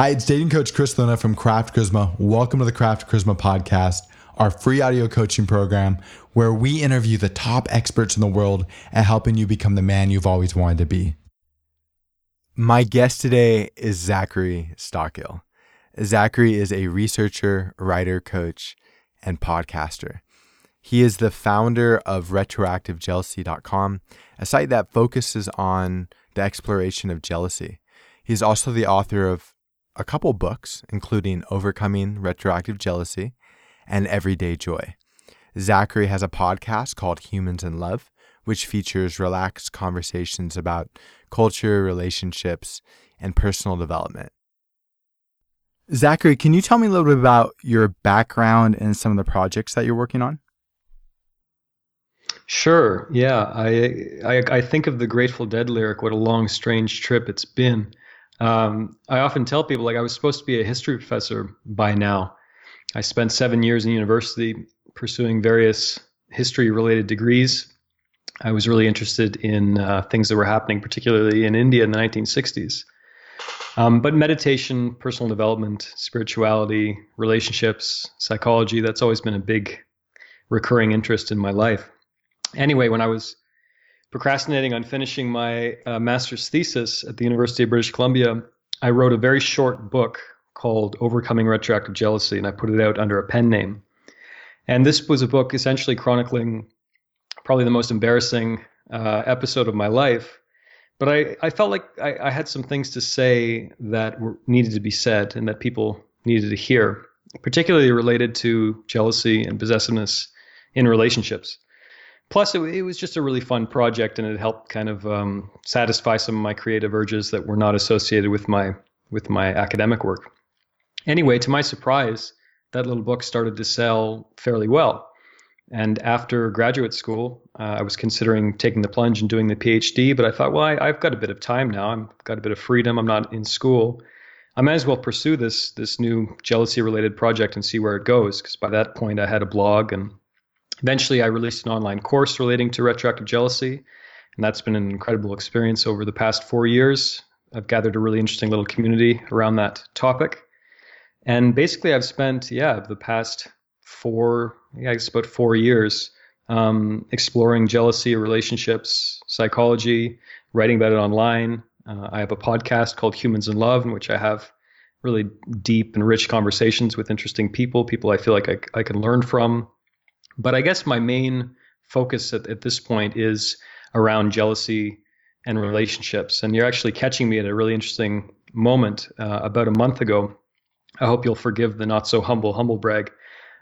Hi, it's dating coach Chris Luna from Craft Charisma. Welcome to the Craft Charisma podcast, our free audio coaching program where we interview the top experts in the world at helping you become the man you've always wanted to be. My guest today is Zachary Stockill. Zachary is a researcher, writer, coach, and podcaster. He is the founder of retroactivejealousy.com, a site that focuses on the exploration of jealousy. He's also the author of a couple books, including Overcoming Retroactive Jealousy and Everyday Joy. Zachary has a podcast called Humans in Love, which features relaxed conversations about culture, relationships, and personal development. Zachary, can you tell me a little bit about your background and some of the projects that you're working on? Sure. Yeah. I think of the Grateful Dead lyric, "What a long, strange trip it's been." I often tell people, I was supposed to be a history professor by now. I spent 7 years in university pursuing various history-related degrees. I was really interested in things that were happening, particularly in India in the 1960s. But meditation, personal development, spirituality, relationships, psychology, that's always been a big recurring interest in my life. Anyway, when I was procrastinating on finishing my master's thesis at the University of British Columbia, I wrote a very short book called Overcoming Retroactive Jealousy, and I put it out under a pen name. And this was a book essentially chronicling probably the most embarrassing episode of my life. But I felt like I had some things to say that needed to be said and that people needed to hear, particularly related to jealousy and possessiveness in relationships. Plus, it was just a really fun project, and it helped kind of satisfy some of my creative urges that were not associated with my academic work. Anyway, to my surprise, that little book started to sell fairly well. And after graduate school, I was considering taking the plunge and doing the PhD, but I thought, well, I've got a bit of time now. I've got a bit of freedom. I'm not in school. I might as well pursue this new jealousy-related project and see where it goes, because by that point, I had a blog, and eventually, I released an online course relating to retroactive jealousy, and that's been an incredible experience over the past 4 years. I've gathered a really interesting little community around that topic. And basically, I've spent, the past about 4 years exploring jealousy, relationships, psychology, writing about it online. I have a podcast called Humans in Love, in which I have really deep and rich conversations with interesting people I feel like I can learn from. But I guess my main focus at this point is around jealousy and relationships. And you're actually catching me at a really interesting moment. About a month ago, I hope you'll forgive the not so humble brag.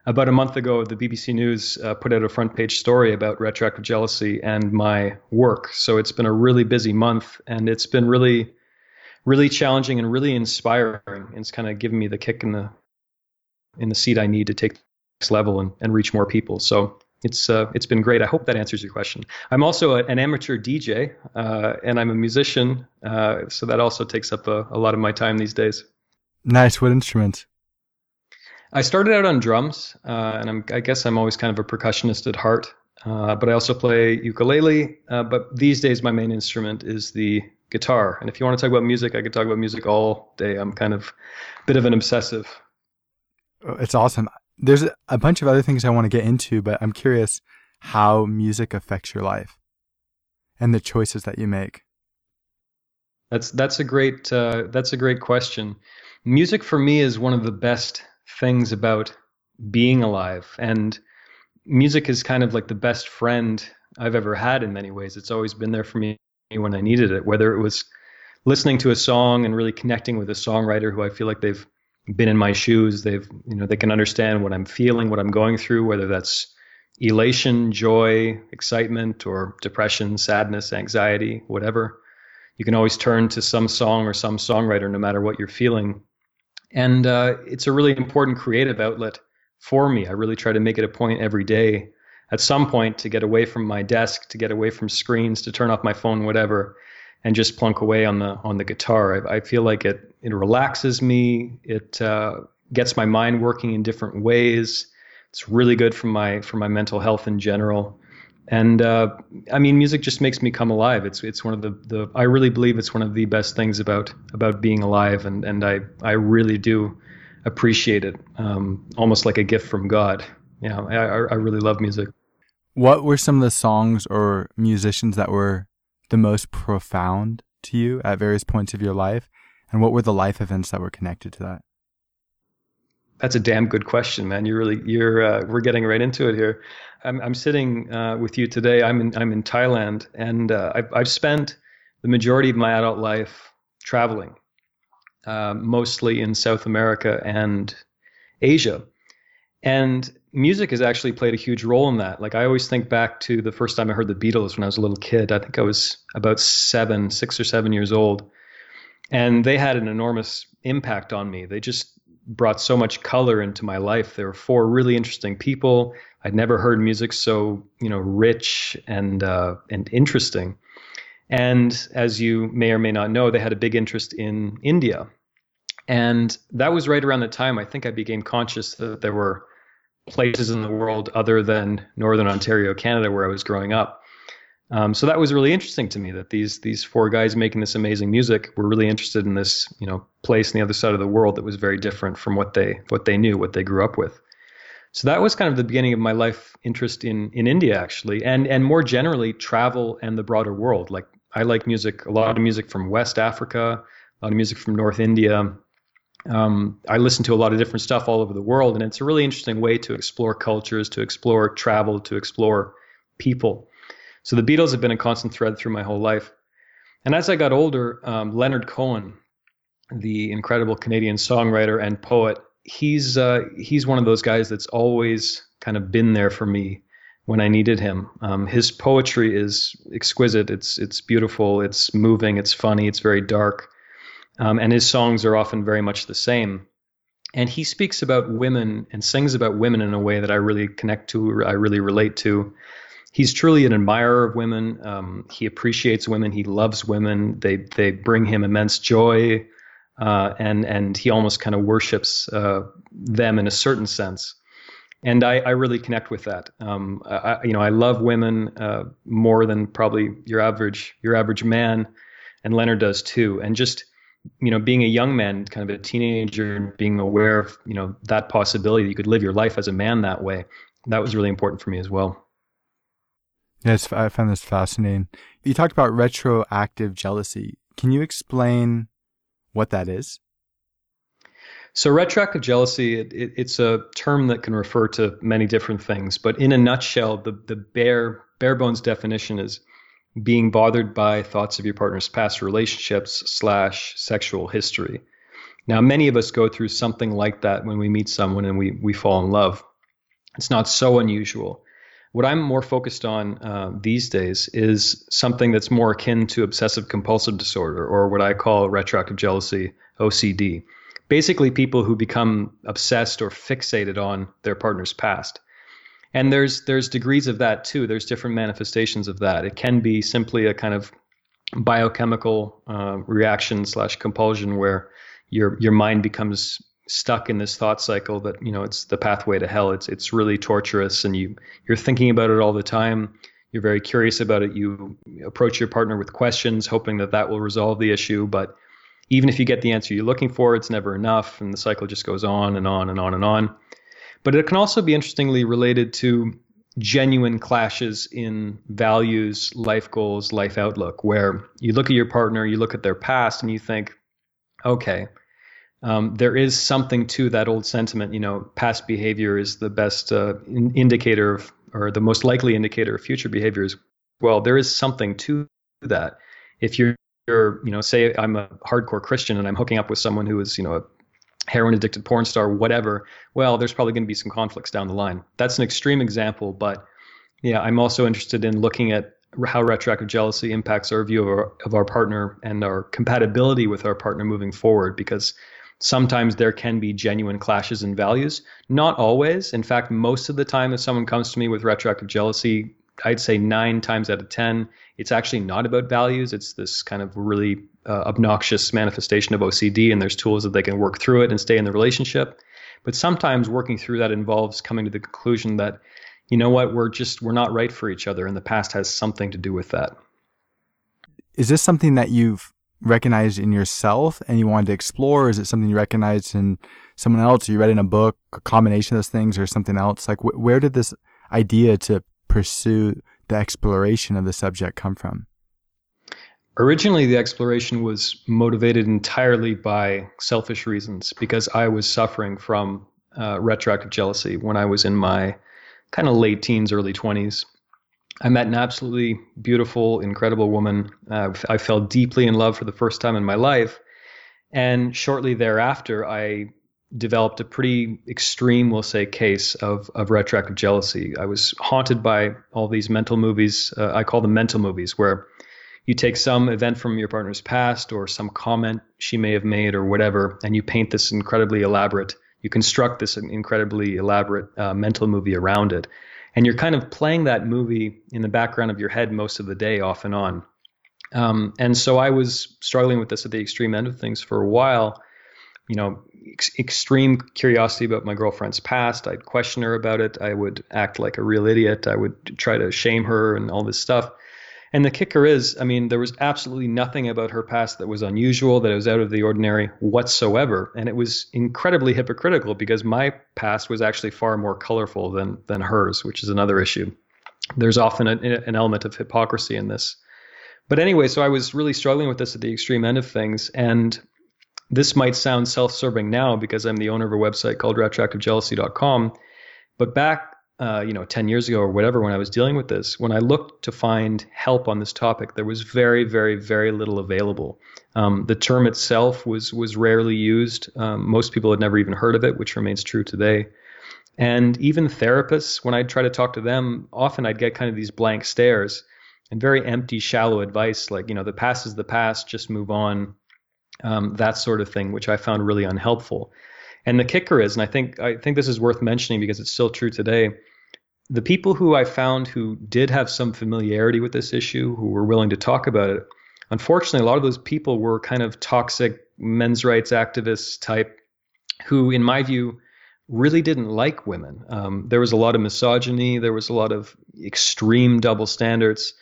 About a month ago, the BBC News put out a front page story about retroactive jealousy and my work. So it's been a really busy month, and it's been really, really challenging and really inspiring. It's kind of given me the kick in the seat I need to take level and reach more people. So it's been great. I hope that answers your question. I'm also an amateur DJ, and I'm a musician. So that also takes up a lot of my time these days. Nice. What instrument? I started out on drums, and I guess I'm always kind of a percussionist at heart. But I also play ukulele. But these days my main instrument is the guitar. And if you want to talk about music, I could talk about music all day. I'm kind of a bit of an obsessive. It's awesome. There's a bunch of other things I want to get into, but I'm curious how music affects your life and the choices that you make. That's a great question. Music for me is one of the best things about being alive, and music is kind of like the best friend I've ever had in many ways. It's always been there for me when I needed it, whether it was listening to a song and really connecting with a songwriter who I feel like they've been in my shoes. They can understand what I'm feeling, what I'm going through, whether that's elation, joy, excitement, or depression, sadness, anxiety, whatever. You can always turn to some song or some songwriter, no matter what you're feeling. And it's a really important creative outlet for me. I really try to make it a point every day at some point to get away from my desk, to get away from screens, to turn off my phone, whatever, and just plunk away on the guitar. I feel like it relaxes me. It gets my mind working in different ways. It's really good for my mental health in general. And I mean, music just makes me come alive. It's one of the I really believe it's one of the best things about being alive, and I really do appreciate it, almost like a gift from God. Yeah, I really love music. What were some of the songs or musicians that were the most profound to you at various points of your life, and what were the life events that were connected to that? That's a damn good question, man. We're getting right into it here. I'm sitting with you today. I'm in Thailand, and I've spent the majority of my adult life traveling, mostly in South America and Asia. And music has actually played a huge role in that. Like, I always think back to the first time I heard the Beatles when I was a little kid. I think I was about 6 or 7 years old, and they had an enormous impact on me. They just brought so much color into my life. There were 4 really interesting people. I'd never heard music so, rich and interesting. And as you may or may not know, they had a big interest in India. And that was right around the time I think I became conscious that there were places in the world other than Northern Ontario, Canada, where I was growing up. So that was really interesting to me, that these 4 guys making this amazing music were really interested in this, place on the other side of the world that was very different from what they knew, what they grew up with. So that was kind of the beginning of my life interest in India, actually, and more generally travel and the broader world. Like, I like music, a lot of music from West Africa, a lot of music from North India. I listen to a lot of different stuff all over the world, and it's a really interesting way to explore cultures, to explore travel, to explore people. So the Beatles have been a constant thread through my whole life. And as I got older, Leonard Cohen, the incredible Canadian songwriter and poet, he's one of those guys that's always kind of been there for me when I needed him. His poetry is exquisite. It's beautiful. It's moving. It's funny. It's very dark. And his songs are often very much the same. And he speaks about women and sings about women in a way that I really connect to, I really relate to. He's truly an admirer of women. He appreciates women. He loves women. They bring him immense joy, and he almost kind of worships them in a certain sense. And I really connect with that. I love women more than probably your average man, and Leonard does too. And just being a young man, kind of a teenager, and being aware of that possibility that you could live your life as a man that way, that was really important for me as well. Yes, I found this fascinating. You talked about retroactive jealousy. Can you explain what that is? So retroactive jealousy, it's a term that can refer to many different things. But in a nutshell, the bare bones definition is being bothered by thoughts of your partner's past relationships / sexual history. Now, many of us go through something like that when we meet someone and we fall in love. It's not so unusual. What I'm more focused on these days is something that's more akin to obsessive compulsive disorder, or what I call retroactive jealousy, OCD. Basically, people who become obsessed or fixated on their partner's past. And there's degrees of that too. There's different manifestations of that. It can be simply a kind of biochemical reaction / compulsion where your mind becomes stuck in this thought cycle that, it's the pathway to hell. It's really torturous, and you're thinking about it all the time. You're very curious about it. You approach your partner with questions, hoping that will resolve the issue. But even if you get the answer you're looking for, it's never enough. And the cycle just goes on and on and on and on. But it can also be interestingly related to genuine clashes in values, life goals, life outlook, where you look at your partner, you look at their past, and you think, okay, there is something to that old sentiment, past behavior is the best indicator of, or the most likely indicator of future behavior as well. There is something to that. If you're say I'm a hardcore Christian and I'm hooking up with someone who is, a heroin addicted porn star, whatever, well, there's probably going to be some conflicts down the line. That's an extreme example, but yeah, I'm also interested in looking at how retroactive jealousy impacts our view of our partner and our compatibility with our partner moving forward, because sometimes there can be genuine clashes in values. Not always. In fact, most of the time if someone comes to me with retroactive jealousy, I'd say 9 times out of 10, it's actually not about values. It's this kind of really obnoxious manifestation of OCD, and there's tools that they can work through it and stay in the relationship. But sometimes working through that involves coming to the conclusion that, you know what, we're not right for each other. And the past has something to do with that. Is this something that you've recognized in yourself and you wanted to explore? Or is it something you recognized in someone else? Or you read in a book, a combination of those things or something else? Like where did this idea to pursue the exploration of the subject come from? Originally, the exploration was motivated entirely by selfish reasons because I was suffering from retroactive jealousy when I was in my kind of late teens, early 20s. I met an absolutely beautiful, incredible woman. I fell deeply in love for the first time in my life. And shortly thereafter, I developed a pretty extreme, we'll say, case of retroactive jealousy. I was haunted by all these mental movies. I call them mental movies, where you take some event from your partner's past or some comment she may have made or whatever, and you paint this incredibly elaborate, you construct this incredibly elaborate mental movie around it. And you're kind of playing that movie in the background of your head most of the day, off and on. And so I was struggling with this at the extreme end of things for a while, you know, extreme curiosity about my girlfriend's past. I'd question her about it. I would act like a real idiot. I would try to shame her and all this stuff. And the kicker is, I mean, there was absolutely nothing about her past that was unusual, that was out of the ordinary whatsoever. And it was incredibly hypocritical because my past was actually far more colorful than hers, which is another issue. There's often an element of hypocrisy in this. But anyway, so I was really struggling with this at the extreme end of things. And this might sound self-serving now because I'm the owner of a website called retroactivejealousy.com. But back 10 years ago or whatever, when I was dealing with this, when I looked to find help on this topic, there was very, very, very little available. The term itself was rarely used. Most people had never even heard of it, which remains true today. And even therapists, when I'd try to talk to them, often I'd get kind of these blank stares and very empty, shallow advice like, you know, the past is the past, just move on, that sort of thing, which I found really unhelpful. And the kicker is, and I think this is worth mentioning because it's still true today, the people who I found who did have some familiarity with this issue, who were willing to talk about it, unfortunately, a lot of those people were kind of toxic men's rights activists type who, in my view, really didn't like women. There was a lot of misogyny. There was a lot of extreme double standards.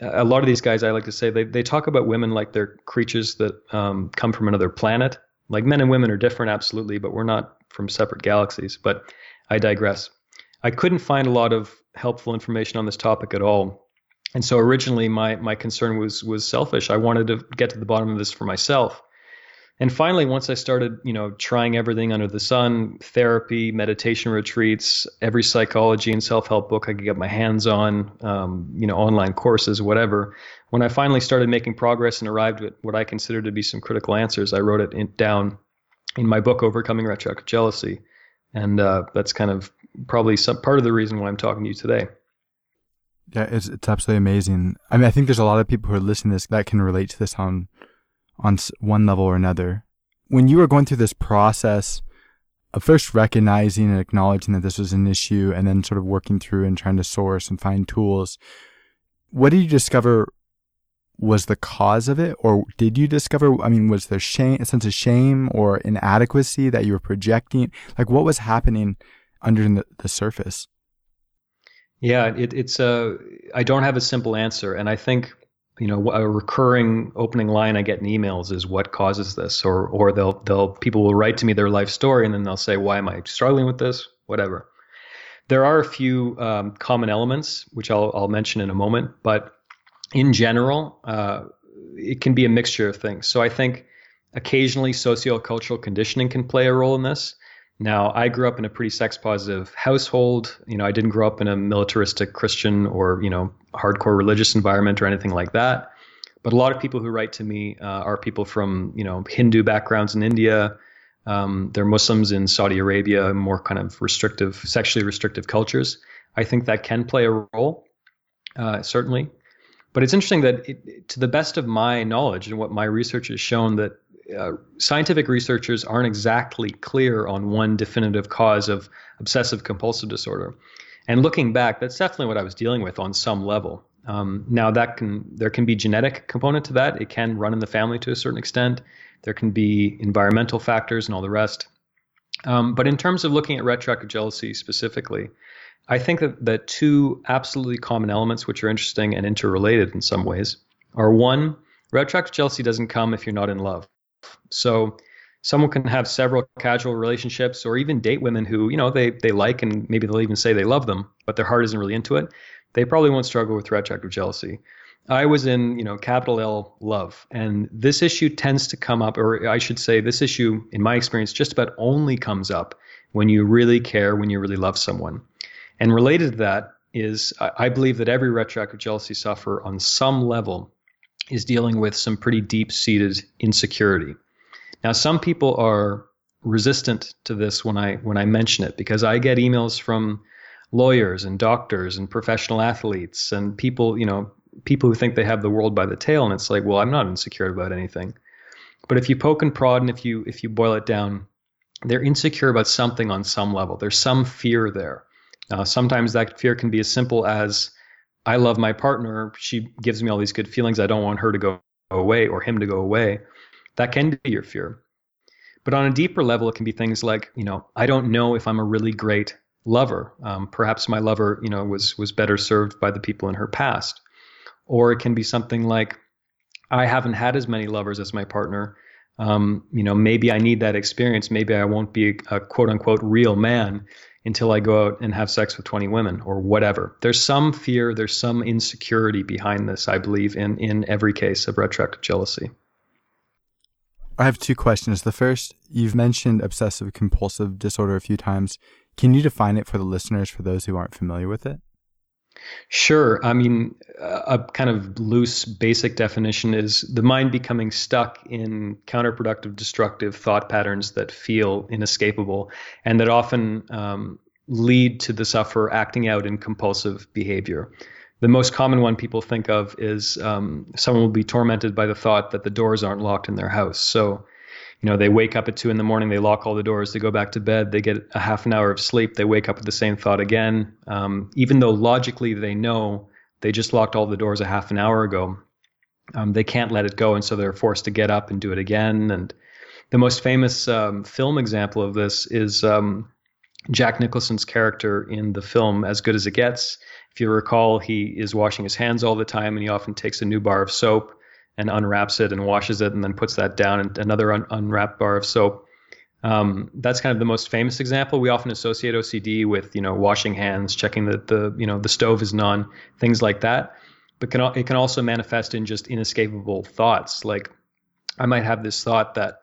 A lot of these guys, I like to say, they talk about women like they're creatures that come from another planet. Like men and women are different, absolutely, but we're not from separate galaxies. But I digress. I couldn't find a lot of helpful information on this topic at all. And so originally my concern was selfish. I wanted to get to the bottom of this for myself. And finally, once I started, you know, trying everything under the sun, therapy, meditation retreats, every psychology and self-help book I could get my hands on, online courses, whatever. When I finally started making progress and arrived at what I consider to be some critical answers, I wrote it down in my book, Overcoming Retroactive Jealousy. And that's kind of probably some part of the reason why I'm talking to you today. Yeah, it's absolutely amazing. I mean, I think there's a lot of people who are listening to this that can relate to this on one level or another. When you were going through this process of first recognizing and acknowledging that this was an issue and then sort of working through and trying to source and find tools, what did you discover was the cause of it? Or did you discover, I mean, was there shame, a sense of shame or inadequacy that you were projecting? Like what was happening under the surface? Yeah, it's I don't have a simple answer. And I think, you know, a recurring opening line I get in emails is what causes this, or people will write to me their life story and then they'll say, why am I struggling with this? Whatever. There are a few common elements, which I'll mention in a moment, but in general, it can be a mixture of things. So I think occasionally sociocultural conditioning can play a role in this. Now, I grew up in a pretty sex-positive household. You know, I didn't grow up in a militaristic Christian or, you know, hardcore religious environment or anything like that. But a lot of people who write to me are people from, you know, Hindu backgrounds in India. They're Muslims in Saudi Arabia, more kind of restrictive, sexually restrictive cultures. I think that can play a role, certainly. But it's interesting that to the best of my knowledge and what my research has shown that scientific researchers aren't exactly clear on one definitive cause of obsessive compulsive disorder. And looking back, that's definitely what I was dealing with on some level. Now there can be genetic component to that. It can run in the family to a certain extent. There can be environmental factors and all the rest. But in terms of looking at retroactive jealousy specifically, I think that two absolutely common elements, which are interesting and interrelated in some ways, are one, retroactive jealousy doesn't come if you're not in love. So someone can have several casual relationships or even date women who, you know, they like, and maybe they'll even say they love them, but their heart isn't really into it. They probably won't struggle with retroactive jealousy. I was in, you know, capital L love. And this issue tends to come up, or I should say this issue, in my experience, just about only comes up when you really care, when you really love someone. And related to that is, I believe that every retroactive jealousy sufferer on some level is dealing with some pretty deep-seated insecurity. Now, some people are resistant to this when I mention it, because I get emails from lawyers and doctors and professional athletes and people, you know, people who think they have the world by the tail. And it's like, well, I'm not insecure about anything. But if you poke and prod, and if you boil it down, they're insecure about something on some level. There's some fear there. Sometimes that fear can be as simple as, I love my partner. She gives me all these good feelings. I don't want her to go away or him to go away. That can be your fear. But on a deeper level, it can be things like, you know, I don't know if I'm a really great lover. Perhaps my lover, you know, was better served by the people in her past. Or it can be something like, I haven't had as many lovers as my partner. You know, maybe I need that experience. Maybe I won't be a quote unquote real man until I go out and have sex with 20 women or whatever. There's some fear, there's some insecurity behind this, I believe, in every case of retroactive jealousy. I have two questions. The first, you've mentioned obsessive compulsive disorder a few times. Can you define it for the listeners, for those who aren't familiar with it? Sure. I mean, a kind of loose basic definition is the mind becoming stuck in counterproductive, destructive thought patterns that feel inescapable and that often lead to the sufferer acting out in compulsive behavior. The most common one people think of is someone will be tormented by the thought that the doors aren't locked in their house. So, you know, they wake up at 2 a.m, they lock all the doors, they go back to bed, they get a half an hour of sleep, they wake up with the same thought again. Even though logically they know they just locked all the doors a half an hour ago, they can't let it go. And so they're forced to get up and do it again. And the most famous film example of this is Jack Nicholson's character in the film As Good As It Gets. If you recall, he is washing his hands all the time, and he often takes a new bar of soap and unwraps it and washes it and then puts that down, and another unwrapped bar of soap. That's kind of the most famous example. We often associate OCD with, you know, washing hands, checking that the stove isn't on, things like that. But it can also manifest in just inescapable thoughts. Like, I might have this thought that,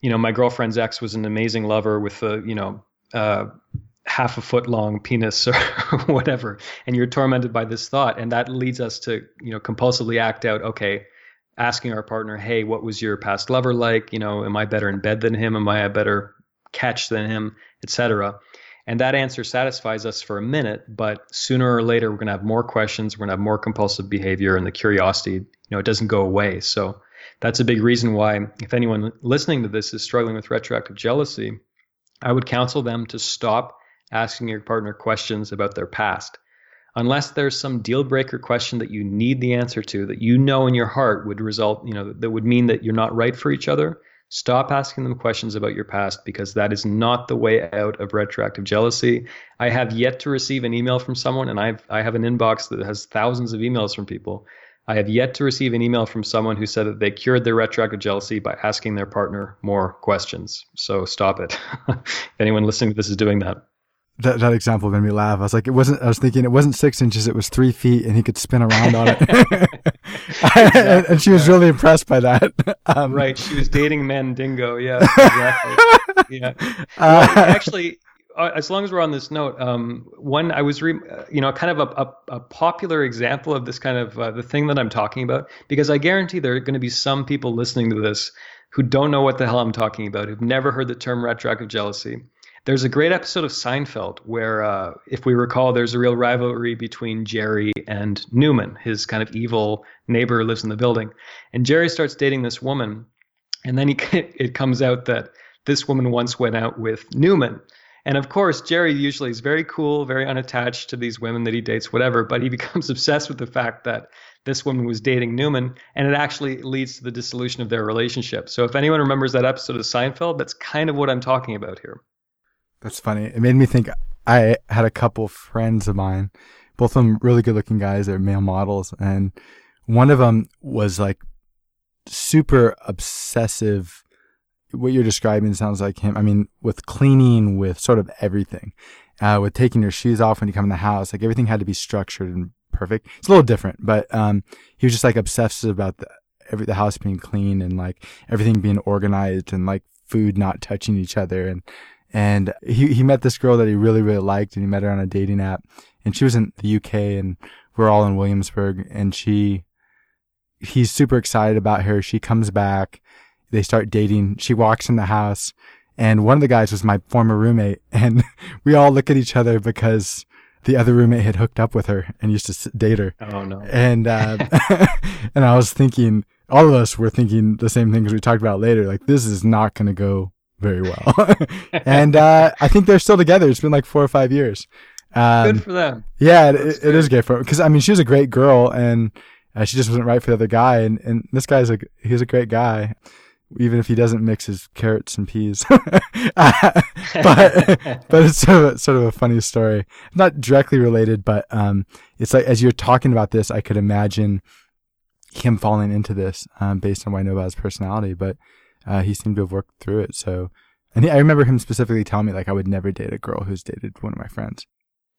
you know, my girlfriend's ex was an amazing lover with a, you know, half a foot long penis or whatever, and you're tormented by this thought, and that leads us to, you know, compulsively act out. Okay, asking our partner, hey, what was your past lover like? You know, am I better in bed than him? Am I a better catch than him, etc. And that answer satisfies us for a minute, but sooner or later we're going to have more questions, we're going to have more compulsive behavior, and the curiosity, you know, it doesn't go away. So that's a big reason why, if anyone listening to this is struggling with retroactive jealousy, I would counsel them to stop asking your partner questions about their past, unless there's some deal breaker question that you need the answer to, that you know in your heart would result, you know, that would mean that you're not right for each other. Stop asking them questions about your past, because that is not the way out of retroactive jealousy. I have yet to receive an email from someone, and I have an inbox that has thousands of emails from people. I have yet to receive an email from someone who said that they cured their retroactive jealousy by asking their partner more questions. So stop it. If anyone listening to this is doing that. That example made me laugh. I was like, I was thinking it wasn't 6 inches, it was 3 feet, and he could spin around on it. Exactly. And she was really impressed by that. Right. She was dating Mandingo. Yeah, exactly. Yeah. Well, actually, as long as we're on this note, one, I was, kind of a popular example of this kind of the thing that I'm talking about, because I guarantee there are going to be some people listening to this who don't know what the hell I'm talking about, who've never heard the term retroactive jealousy. There's a great episode of Seinfeld where, if we recall, there's a real rivalry between Jerry and Newman. His kind of evil neighbor who lives in the building. And Jerry starts dating this woman. And then it comes out that this woman once went out with Newman. And of course, Jerry usually is very cool, very unattached to these women that he dates, whatever. But he becomes obsessed with the fact that this woman was dating Newman, and it actually leads to the dissolution of their relationship. So if anyone remembers that episode of Seinfeld, that's kind of what I'm talking about here. That's funny. It made me think I had a couple friends of mine, both of them really good looking guys, they're male models, and one of them was like super obsessive. What you're describing sounds like him. I mean, with cleaning, with sort of everything, with taking your shoes off when you come in the house, like everything had to be structured and perfect. It's a little different, but he was just like obsessive about the house being clean and like everything being organized and like food not touching each other. And he met this girl that he really, really liked, and he met her on a dating app, and she was in the UK, and we're all in Williamsburg, and he's super excited about her. She comes back. They start dating. She walks in the house, and one of the guys was my former roommate, and we all look at each other because the other roommate had hooked up with her and used to date her. Oh no! And and I was thinking, all of us were thinking the same thing as we talked about later. Like, this is not going to go very well. And I think they're still together. It's been like 4 or 5 years. Good for them. Yeah, it is good for them, because I mean, she was a great girl, and she just wasn't right for the other guy. And this guy's he's a great guy, even if he doesn't mix his carrots and peas. But it's sort of a funny story. Not directly related, but it's like, as you're talking about this, I could imagine him falling into this based on what I know about his personality, but he seemed to have worked through it. So, and I remember him specifically telling me, like, I would never date a girl who's dated one of my friends.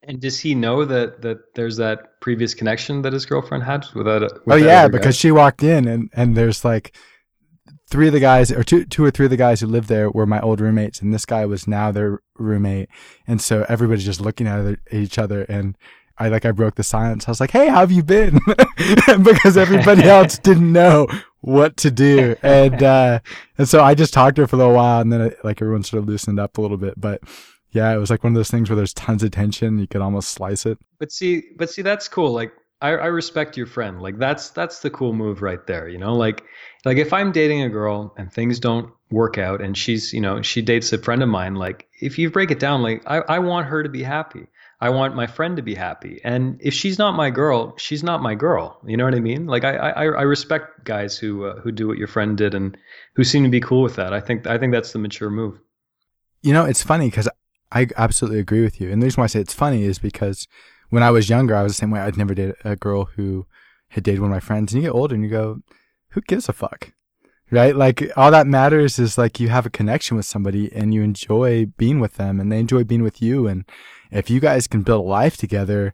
And does he know that there's that previous connection that his girlfriend had with that? Oh yeah, because she walked in and there's like three of the guys, or two or three of the guys who lived there were my old roommates, and this guy was now their roommate. And so everybody's just looking at each other, and I broke the silence. I was like, hey, how have you been? Because everybody else didn't know what to do. And so I just talked to her for a little while, and then everyone sort of loosened up a little bit. But yeah, it was like one of those things where there's tons of tension. You could almost slice it. But see, that's cool. Like, I respect your friend. Like, that's the cool move right there. You know, like if I'm dating a girl and things don't work out, and she's, you know, she dates a friend of mine, like, if you break it down, like, I want her to be happy. I want my friend to be happy. And if she's not my girl, she's not my girl. You know what I mean? Like, I respect guys who do what your friend did and who seem to be cool with that. I think that's the mature move. You know, it's funny because I absolutely agree with you. And the reason why I say it's funny is because when I was younger, I was the same way. I'd never date a girl who had dated one of my friends. And you get older and you go, who gives a fuck, right? Like, all that matters is like you have a connection with somebody and you enjoy being with them and they enjoy being with you. And if you guys can build a life together,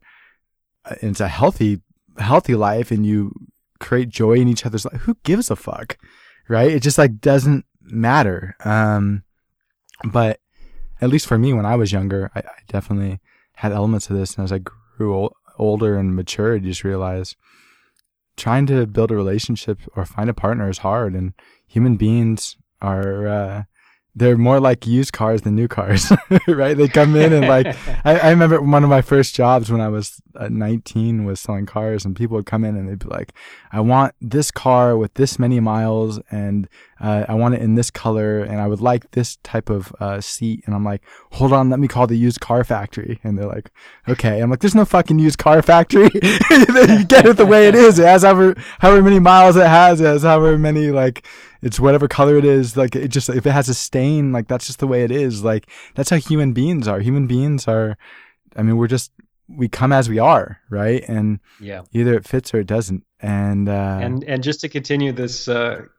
and it's a healthy life, and you create joy in each other's life, who gives a fuck, right? It just like doesn't matter. But at least for me, when I was younger, I definitely had elements of this. And as I grew older and matured, you just realize trying to build a relationship or find a partner is hard. And human beings are, they're more like used cars than new cars, right? They come in and like, I remember one of my first jobs when I was 19 was selling cars, and people would come in and they'd be like, I want this car with this many miles, and I want it in this color, and I would like this type of seat. And I'm like, hold on, let me call the used car factory. And they're like, okay. And I'm like, there's no fucking used car factory. You get it the way it is. It has however many miles it has. It has however many, like, it's whatever color it is. Like, it just, if it has a stain, like, that's just the way it is. Like, that's how human beings are. Human beings are, I mean, we come as we are, right? And yeah, either it fits or it doesn't. And just to continue this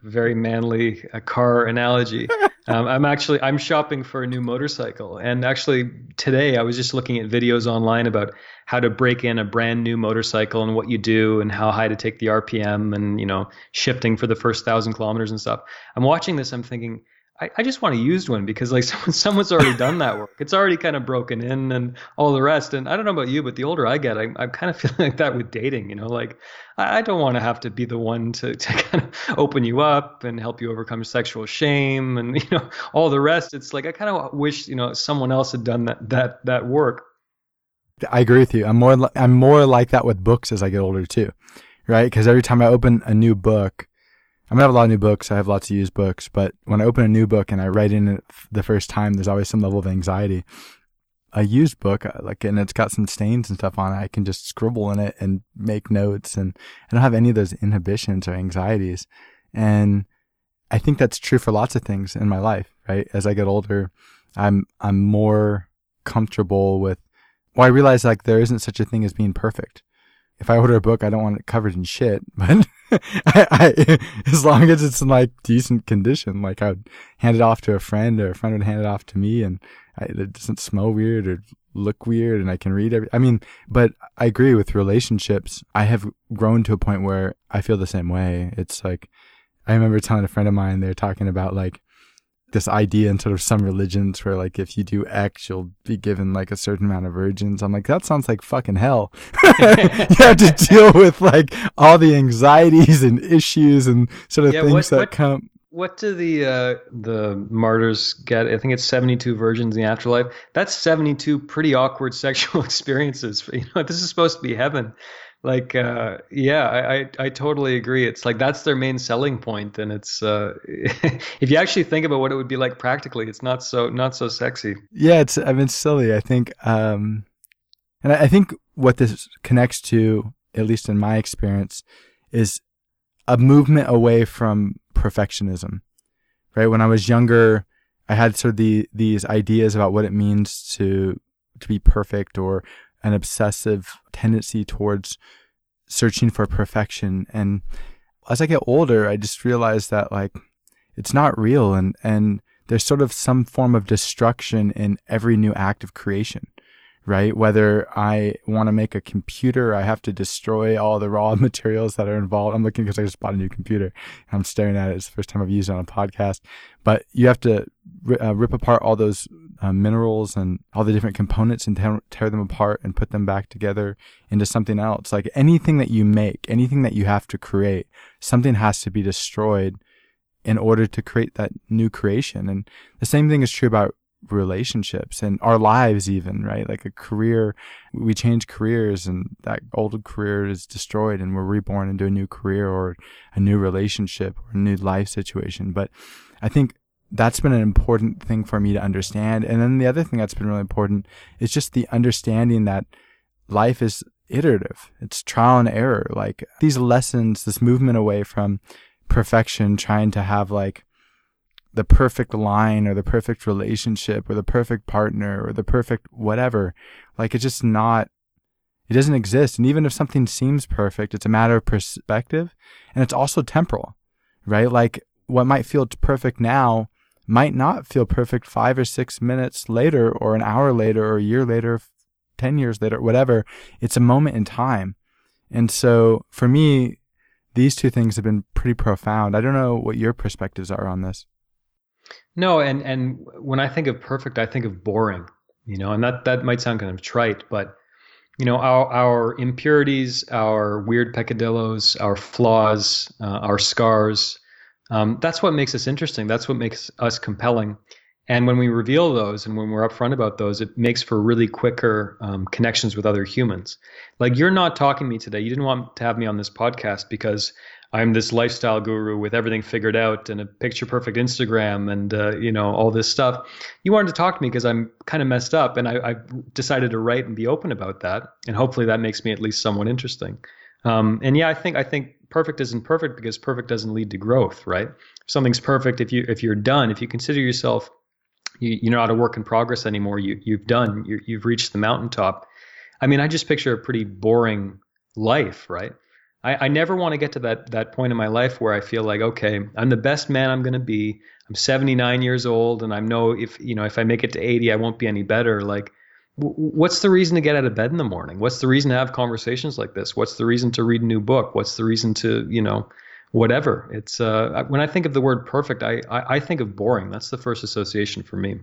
very manly car analogy, I'm shopping for a new motorcycle. And actually today I was just looking at videos online about how to break in a brand new motorcycle and what you do and how high to take the RPM and, you know, shifting for the first 1,000 kilometers and stuff. I'm watching this, I'm thinking, I just want a used one, because like someone's already done that work. It's already kind of broken in and all the rest. And I don't know about you, but the older I get, I'm kind of feeling like that with dating, you know, like I don't want to have to be the one to kind of open you up and help you overcome sexual shame and, you know, all the rest. It's like, I kind of wish, you know, someone else had done that work. I agree with you. I'm more like that with books as I get older too, right? Because every time I open a new book, I'm gonna have a lot of new books. I have lots of used books, but when I open a new book and I write in it the first time, there's always some level of anxiety. A used book, like, and it's got some stains and stuff on it, I can just scribble in it and make notes, and I don't have any of those inhibitions or anxieties. And I think that's true for lots of things in my life, right? As I get older, I'm more comfortable with Well, I realized like there isn't such a thing as being perfect. If I order a book, I don't want it covered in shit, but I, as long as it's in like decent condition, like I would hand it off to a friend or a friend would hand it off to me and it doesn't smell weird or look weird and I can read every, I mean, but I agree with relationships. I have grown to a point where I feel the same way. It's like, I remember telling a friend of mine, they're talking about like this idea in sort of some religions where like if you do X, you'll be given like a certain amount of virgins. I'm like, that sounds like fucking hell. You have to deal with like all the anxieties and issues and sort of things that come. What do the martyrs get? I think it's 72 virgins in the afterlife. That's 72 pretty awkward sexual experiences. You know, this is supposed to be heaven. Like, yeah, I totally agree. It's like, that's their main selling point. And it's, if you actually think about what it would be like practically, it's not so sexy. Yeah. It's silly. I think, and I think what this connects to, at least in my experience, is a movement away from perfectionism, right? When I was younger, I had sort of these ideas about what it means to be perfect, or an obsessive tendency towards searching for perfection. And as I get older, I just realize that like it's not real, and there's sort of some form of destruction in every new act of creation, right? Whether I want to make a computer, I have to destroy all the raw materials that are involved. I'm looking because I just bought a new computer and I'm staring at it. It's the first time I've used it on a podcast. But you have to rip apart all those minerals and all the different components and tear them apart and put them back together into something else. Like anything that you make, anything that you have to create, something has to be destroyed in order to create that new creation. And the same thing is true about relationships and our lives even, right? Like a career, we change careers and that old career is destroyed and we're reborn into a new career or a new relationship or a new life situation. But I think that's been an important thing for me to understand. And then the other thing that's been really important is just the understanding that life is iterative. It's trial and error. Like these lessons, this movement away from perfection, trying to have like the perfect line or the perfect relationship or the perfect partner or the perfect whatever, like it's just not, it doesn't exist. And even if something seems perfect, it's a matter of perspective, and it's also temporal, right? Like what might feel perfect now might not feel perfect 5 or 6 minutes later or an hour later or a year later, 10 years later, whatever. It's a moment in time. And so for me, these two things have been pretty profound. I don't know what your perspectives are on this. No, and when I think of perfect, I think of boring, you know, and that might sound kind of trite, but you know, our impurities, our weird peccadillos, our flaws, our scars, that's what makes us interesting. That's what makes us compelling. And when we reveal those and when we're upfront about those, it makes for really quicker connections with other humans. Like you're not talking to me today. You didn't want to have me on this podcast because I'm this lifestyle guru with everything figured out and a picture perfect Instagram and, you know, all this stuff. You wanted to talk to me because I'm kind of messed up, and I've decided to write and be open about that. And hopefully that makes me at least somewhat interesting. And yeah, I think perfect isn't perfect because perfect doesn't lead to growth, right? If something's perfect, if you're done, if you consider yourself, you're not a work in progress anymore, you've reached the mountaintop. I mean, I just picture a pretty boring life, right? I never want to get to that point in my life where I feel like, okay, I'm the best man I'm going to be. I'm 79 years old, and I know if I make it to 80, I won't be any better. Like, what's the reason to get out of bed in the morning? What's the reason to have conversations like this? What's the reason to read a new book? What's the reason to, you know, whatever? It's when I think of the word perfect, I think of boring. That's the first association for me.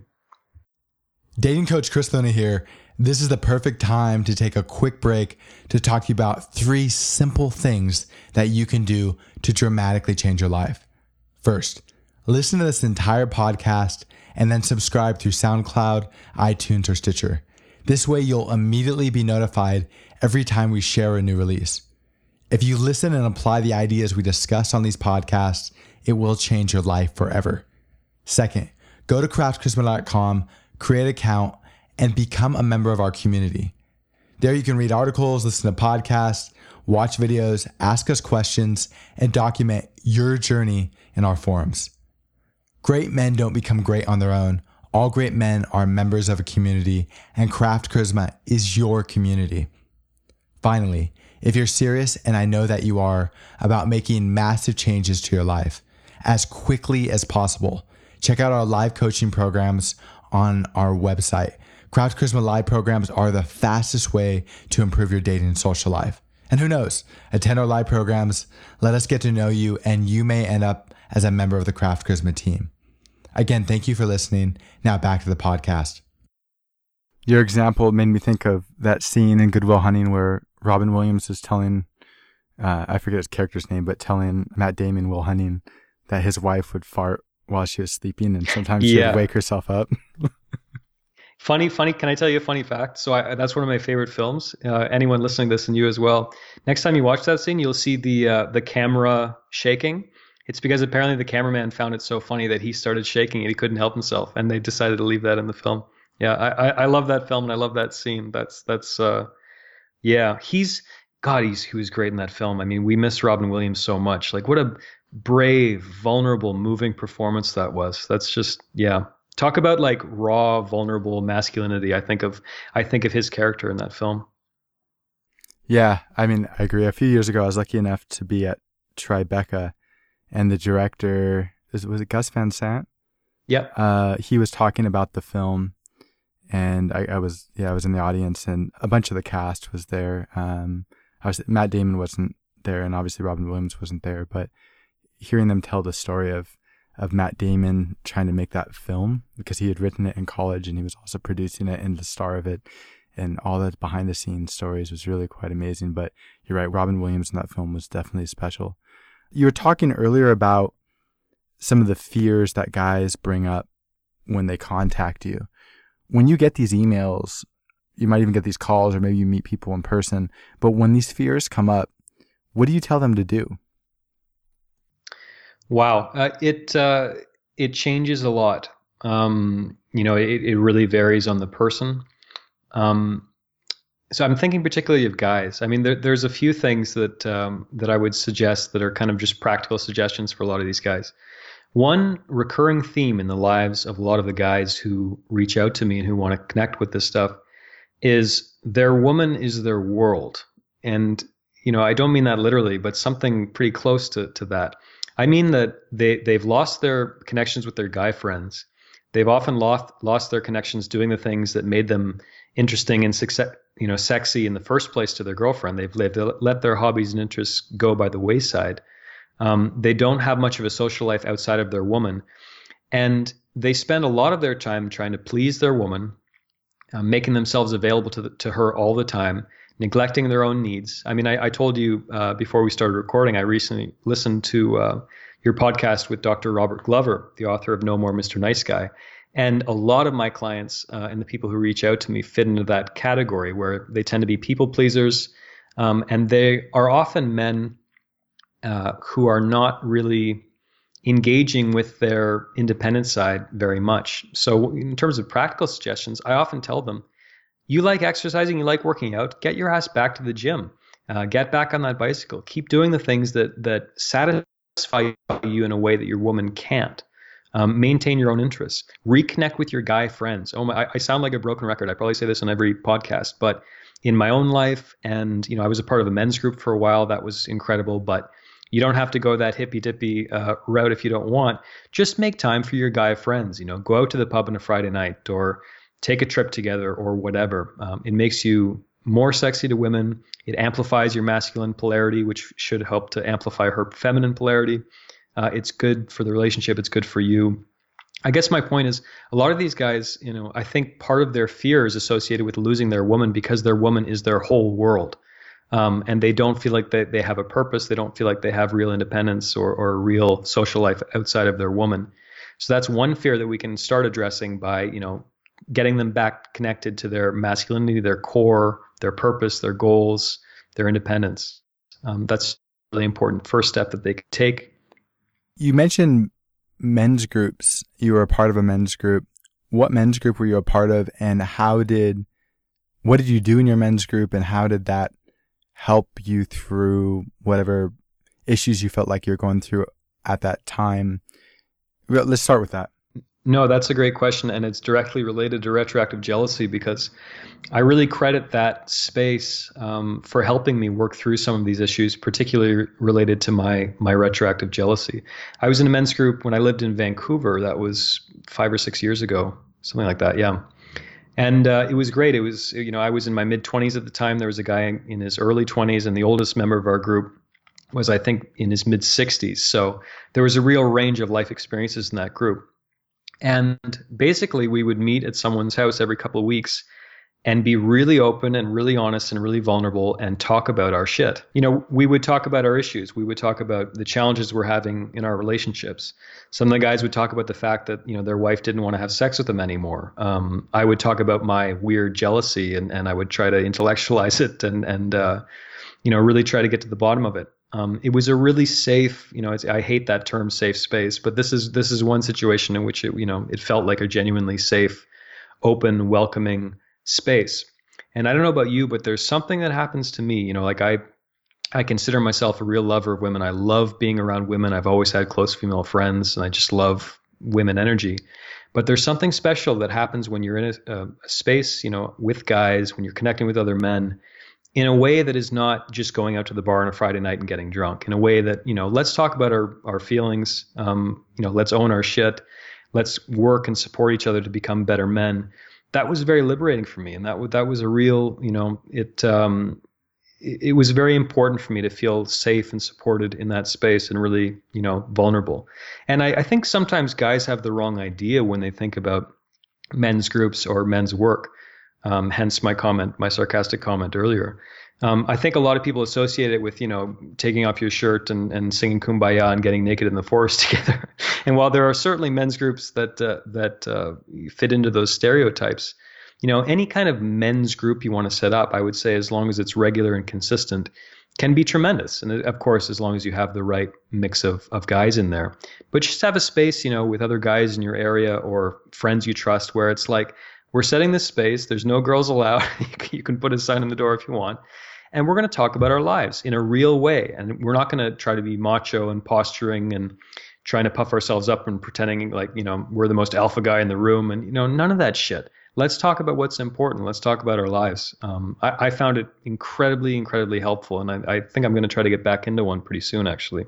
Dating coach Chris Luna here. This is the perfect time to take a quick break to talk to you about 3 simple things that you can do to dramatically change your life. First, listen to this entire podcast and then subscribe through SoundCloud, iTunes, or Stitcher. This way, you'll immediately be notified every time we share a new release. If you listen and apply the ideas we discuss on these podcasts, it will change your life forever. Second, go to craftcharisma.com, create an account, and become a member of our community. There you can read articles, listen to podcasts, watch videos, ask us questions, and document your journey in our forums. Great men don't become great on their own. All great men are members of a community, and Craft Charisma is your community. Finally, if you're serious, and I know that you are, about making massive changes to your life as quickly as possible, check out our live coaching programs on our website. Craft Charisma live programs are the fastest way to improve your dating and social life. And who knows, attend our live programs, let us get to know you, and you may end up as a member of the Craft Charisma team. Again, thank you for listening. Now back to the podcast. Your example made me think of that scene in Good Will Hunting where Robin Williams is telling, I forget his character's name, but telling Matt Damon, Will Hunting, that his wife would fart while she was sleeping, and sometimes she would wake herself up. Funny. Can I tell you a funny fact? So that's one of my favorite films. Anyone listening to this, and you as well, next time you watch that scene, you'll see the camera shaking. It's because apparently the cameraman found it so funny that he started shaking and he couldn't help himself, and they decided to leave that in the film. Yeah, I love that film and I love that scene. He was great in that film. I mean, we miss Robin Williams so much. Like, what a brave, vulnerable, moving performance that was. That's just, yeah. Talk about like raw, vulnerable masculinity. I think of his character in that film. Yeah, I mean, I agree. A few years ago, I was lucky enough to be at Tribeca, and the director, was it Gus Van Sant? Yeah. He was talking about the film, and I was in the audience, and a bunch of the cast was there. Matt Damon wasn't there, and obviously Robin Williams wasn't there, but hearing them tell the story of Matt Damon trying to make that film, because he had written it in college and he was also producing it and the star of it, and all the behind the scenes stories was really quite amazing. But you're right, Robin Williams in that film was definitely special. You were talking earlier about some of the fears that guys bring up when they contact you. When you get these emails, you might even get these calls, or maybe you meet people in person, but when these fears come up, what do you tell them to do? Wow. It changes a lot. It really varies on the person. So I'm thinking particularly of guys. I mean, there's a few things that I would suggest that are kind of just practical suggestions for a lot of these guys. One recurring theme in the lives of a lot of the guys who reach out to me and who want to connect with this stuff is their woman is their world. And, I don't mean that literally, but something pretty close to that. I mean that they've lost their connections with their guy friends. They've often lost their connections doing the things that made them interesting and sexy in the first place to their girlfriend. They've let their hobbies and interests go by the wayside. They don't have much of a social life outside of their woman. And they spend a lot of their time trying to please their woman, making themselves available to her all the time, neglecting their own needs. I mean, I told you before we started recording, I recently listened to your podcast with Dr. Robert Glover, the author of No More Mr. Nice Guy. And a lot of my clients and the people who reach out to me fit into that category where they tend to be people pleasers. And they are often men who are not really engaging with their independent side very much. So in terms of practical suggestions, I often tell them, you like exercising, you like working out, get your ass back to the gym, get back on that bicycle, keep doing the things that satisfy you in a way that your woman can't. Maintain your own interests, reconnect with your guy friends. Oh my, I sound like a broken record. I probably say this on every podcast, but in my own life, and I was a part of a men's group for a while, that was incredible, but you don't have to go that hippy dippy route if you don't want. Just make time for your guy friends, go out to the pub on a Friday night, or take a trip together or whatever. It makes you more sexy to women. It amplifies your masculine polarity, which should help to amplify her feminine polarity. It's good for the relationship. It's good for you. I guess my point is a lot of these guys, I think part of their fear is associated with losing their woman because their woman is their whole world. And they don't feel like they have a purpose. They don't feel like they have real independence or real social life outside of their woman. So that's one fear that we can start addressing by, getting them back connected to their masculinity, their core, their purpose, their goals, their independence. That's a really important first step that they can take. You mentioned men's groups. You were a part of a men's group. What men's group were you a part of, and what did you do in your men's group, and how did that help you through whatever issues you felt like you were going through at that time? Let's start with that. No, that's a great question, and it's directly related to retroactive jealousy because I really credit that space for helping me work through some of these issues, particularly related to my retroactive jealousy. I was in a men's group when I lived in Vancouver. That was 5 or 6 years ago, something like that, yeah. And it was great. It was, you know, I was in my mid-20s at the time. There was a guy in his early 20s, and the oldest member of our group was, I think, in his mid-60s. So there was a real range of life experiences in that group. And basically, we would meet at someone's house every couple of weeks and be really open and really honest and really vulnerable and talk about our shit. You know, we would talk about our issues. We would talk about the challenges we're having in our relationships. Some of the guys would talk about the fact that, you know, their wife didn't want to have sex with them anymore. I would talk about my weird jealousy and I would try to intellectualize it and you know, really try to get to the bottom of it. It was a really safe, you know, I hate that term safe space, but this is one situation in which it, you know, it felt like a genuinely safe, open, welcoming space. And I don't know about you, but there's something that happens to me, you know, like I consider myself a real lover of women. I love being around women. I've always had close female friends and I just love women energy. But there's something special that happens when you're in a space, you know, with guys, when you're connecting with other men, in a way that is not just going out to the bar on a Friday night and getting drunk, in a way that, you know, let's talk about our feelings, you know, let's own our shit, let's work and support each other to become better men. That was very liberating for me. And that was a real, you know, it was very important for me to feel safe and supported in that space and really, you know, vulnerable. And I think sometimes guys have the wrong idea when they think about men's groups or men's work. Hence my comment, my sarcastic comment earlier. I think a lot of people associate it with, you know, taking off your shirt and singing Kumbaya and getting naked in the forest together. And while there are certainly men's groups that fit into those stereotypes, you know, any kind of men's group you want to set up, I would say, as long as it's regular and consistent, can be tremendous. And of course, as long as you have the right mix of guys in there, but just have a space, you know, with other guys in your area or friends you trust where it's like, we're setting this space. There's no girls allowed. You can put a sign on the door if you want. And we're going to talk about our lives in a real way. And we're not going to try to be macho and posturing and trying to puff ourselves up and pretending like, you know, we're the most alpha guy in the room. And, you know, none of that shit. Let's talk about what's important. Let's talk about our lives. I found it incredibly, incredibly helpful. And I think I'm going to try to get back into one pretty soon, actually.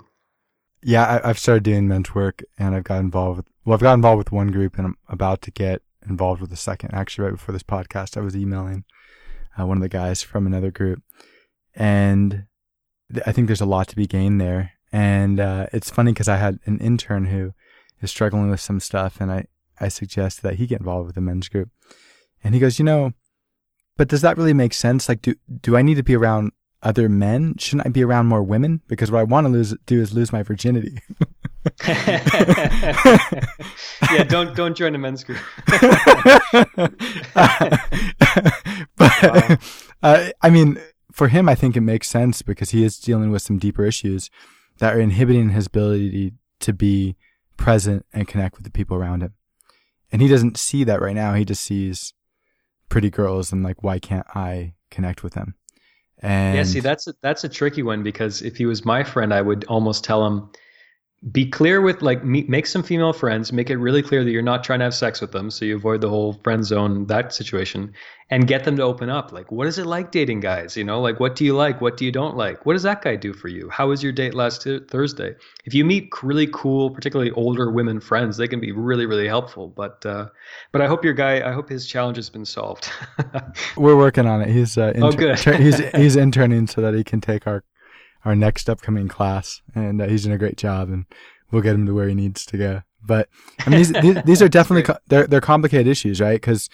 Yeah, I've started doing men's work and I've got involved with one group and I'm about to get involved with the second. Actually, right before this podcast, I was emailing one of the guys from another group, and I think there's a lot to be gained there. And it's funny because I had an intern who is struggling with some stuff, and I suggested that he get involved with the men's group, and he goes, you know, but does that really make sense? Like, do I need to be around other men? Shouldn't I be around more women? Because what I want to do is lose my virginity. Yeah, don't join a men's group. But I mean, for him, I think it makes sense because he is dealing with some deeper issues that are inhibiting his ability to be present and connect with the people around him. And he doesn't see that right now. He just sees pretty girls and like, why can't I connect with them? And yeah, see, that's a tricky one because if he was my friend, I would almost tell him, be clear with like, make some female friends, make it really clear that you're not trying to have sex with them. So you avoid the whole friend zone, that situation, and get them to open up. Like, what is it like dating guys? You know, like, what do you like? What do you don't like? What does that guy do for you? How was your date last Thursday? If you meet really cool, particularly older women friends, they can be really, really helpful. But I hope his challenge has been solved. We're working on it. He's, he's interning so that he can take our next upcoming class, and he's doing a great job, and we'll get him to where he needs to go. But I mean, these are definitely they're complicated issues, right? Because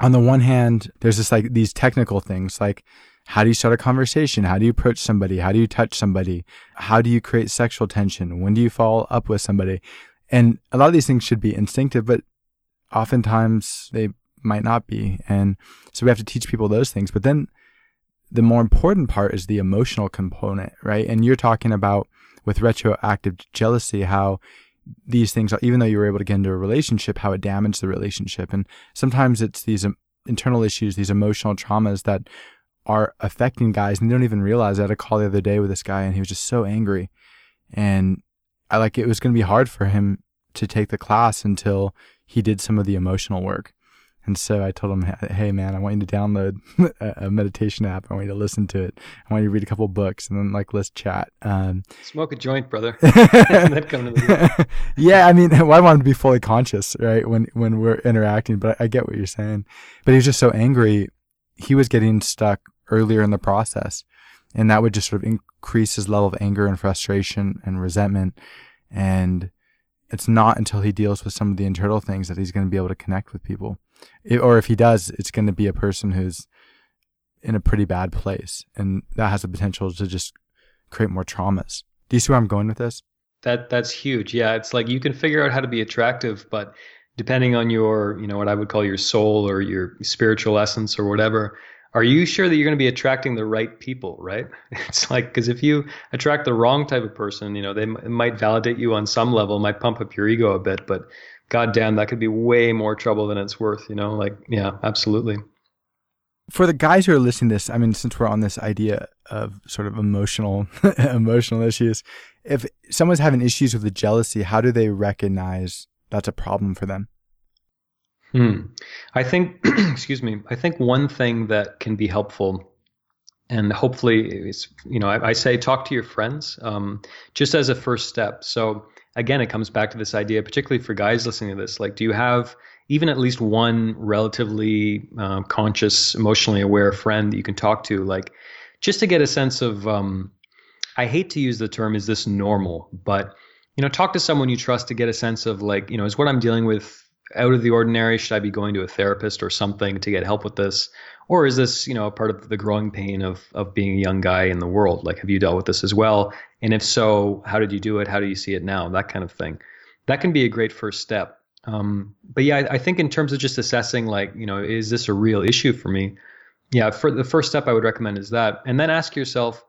on the one hand, there's this like these technical things, like how do you start a conversation, how do you approach somebody, how do you touch somebody, how do you create sexual tension, when do you follow up with somebody, and a lot of these things should be instinctive, but oftentimes they might not be, and so we have to teach people those things. But then the more important part is the emotional component, right? And you're talking about with retroactive jealousy, how these things, even though you were able to get into a relationship, how it damaged the relationship. And sometimes it's these internal issues, these emotional traumas that are affecting guys and they don't even realize. I had a call the other day with this guy and he was just so angry. And it was going to be hard for him to take the class until he did some of the emotional work. And so I told him, hey, man, I want you to download a meditation app. I want you to listen to it. I want you to read a couple books, and then, like, let's chat. Smoke a joint, brother. And then come to the yeah, I mean, well, I want him to be fully conscious, right, when we're interacting, but I get what you're saying. But he was just so angry. He was getting stuck earlier in the process, and that would just sort of increase his level of anger and frustration and resentment. And it's not until he deals with some of the internal things that he's going to be able to connect with people. Or if he does, it's going to be a person who's in a pretty bad place, and that has the potential to just create more traumas. Do you see where I'm going with this? That's huge. Yeah, it's like you can figure out how to be attractive, but depending on your, you know, what I would call your soul or your spiritual essence or whatever, are you sure that you're going to be attracting the right people, right? It's like, because if you attract the wrong type of person, you know, they might validate you on some level, might pump up your ego a bit, but goddamn, that could be way more trouble than it's worth, you know? Like, yeah, absolutely. For the guys who are listening to this, I mean, since we're on this idea of sort of emotional issues, if someone's having issues with the jealousy, how do they recognize that's a problem for them? I think, I think one thing that can be helpful, and hopefully it's, you know, I say talk to your friends, just as a first step. So again, it comes back to this idea, particularly for guys listening to this, like, do you have even at least one relatively conscious, emotionally aware friend that you can talk to, like, just to get a sense of, I hate to use the term, is this normal? But, you know, talk to someone you trust to get a sense of, like, you know, is what I'm dealing with out of the ordinary? Should I be going to a therapist or something to get help with this? Or is this, you know, a part of the growing pain of being a young guy in the world? Like, have you dealt with this as well? And if so, how did you do it? How do you see it now? That kind of thing. That can be a great first step. But yeah, I think in terms of just assessing, like, you know, is this a real issue for me? Yeah, for the first step I would recommend is that. And then ask yourself,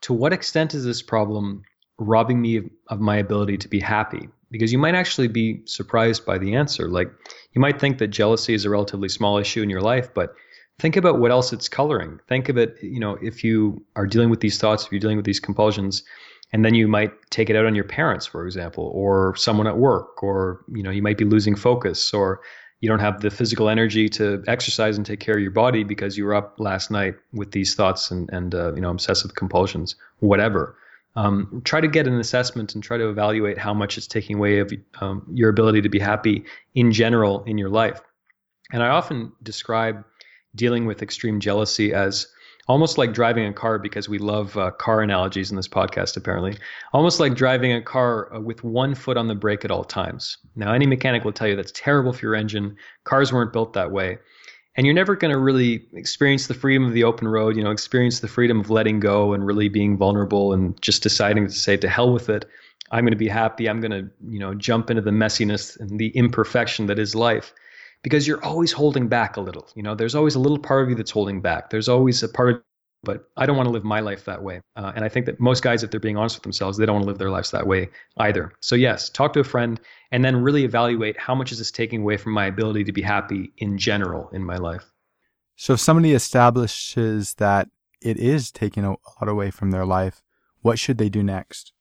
to what extent is this problem robbing me of my ability to be happy? Because you might actually be surprised by the answer. Like, you might think that jealousy is a relatively small issue in your life, but think about what else it's coloring. Think of it, you know, if you are dealing with these thoughts, if you're dealing with these compulsions, and then you might take it out on your parents, for example, or someone at work, or, you know, you might be losing focus, or you don't have the physical energy to exercise and take care of your body because you were up last night with these thoughts and you know, obsessive compulsions, whatever. Try to get an assessment and try to evaluate how much it's taking away of your ability to be happy in general in your life. And I often describe dealing with extreme jealousy as almost like driving a car, because we love car analogies in this podcast, apparently. Almost like driving a car with one foot on the brake at all times. Now, any mechanic will tell you that's terrible for your engine. Cars weren't built that way. And you're never going to really experience the freedom of the open road, you know, experience the freedom of letting go and really being vulnerable and just deciding to say, to hell with it. I'm going to be happy. I'm going to, you know, jump into the messiness and the imperfection that is life, because you're always holding back a little. You know, there's always a little part of you that's holding back. There's always a part of, but I don't want to live my life that way. And I think that most guys, if they're being honest with themselves, they don't want to live their lives that way either. So yes, talk to a friend and then really evaluate how much is this taking away from my ability to be happy in general in my life. So if somebody establishes that it is taking a lot away from their life, what should they do next?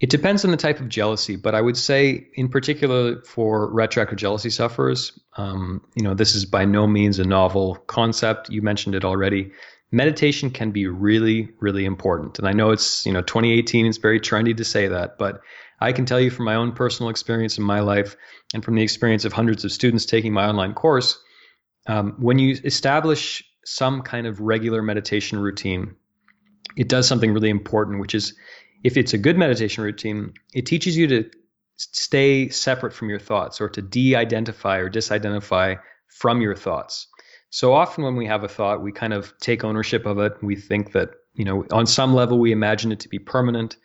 It depends on the type of jealousy, but I would say in particular for retroactive jealousy sufferers, you know, this is by no means a novel concept. You mentioned it already. Meditation can be really, really important. And I know it's, you know, 2018, it's very trendy to say that, but I can tell you from my own personal experience in my life and from the experience of hundreds of students taking my online course, when you establish some kind of regular meditation routine, it does something really important, which is, if it's a good meditation routine, it teaches you to stay separate from your thoughts, or to de-identify or disidentify from your thoughts. So often when we have a thought, we kind of take ownership of it. We think that, you know, on some level, we imagine it to be permanent.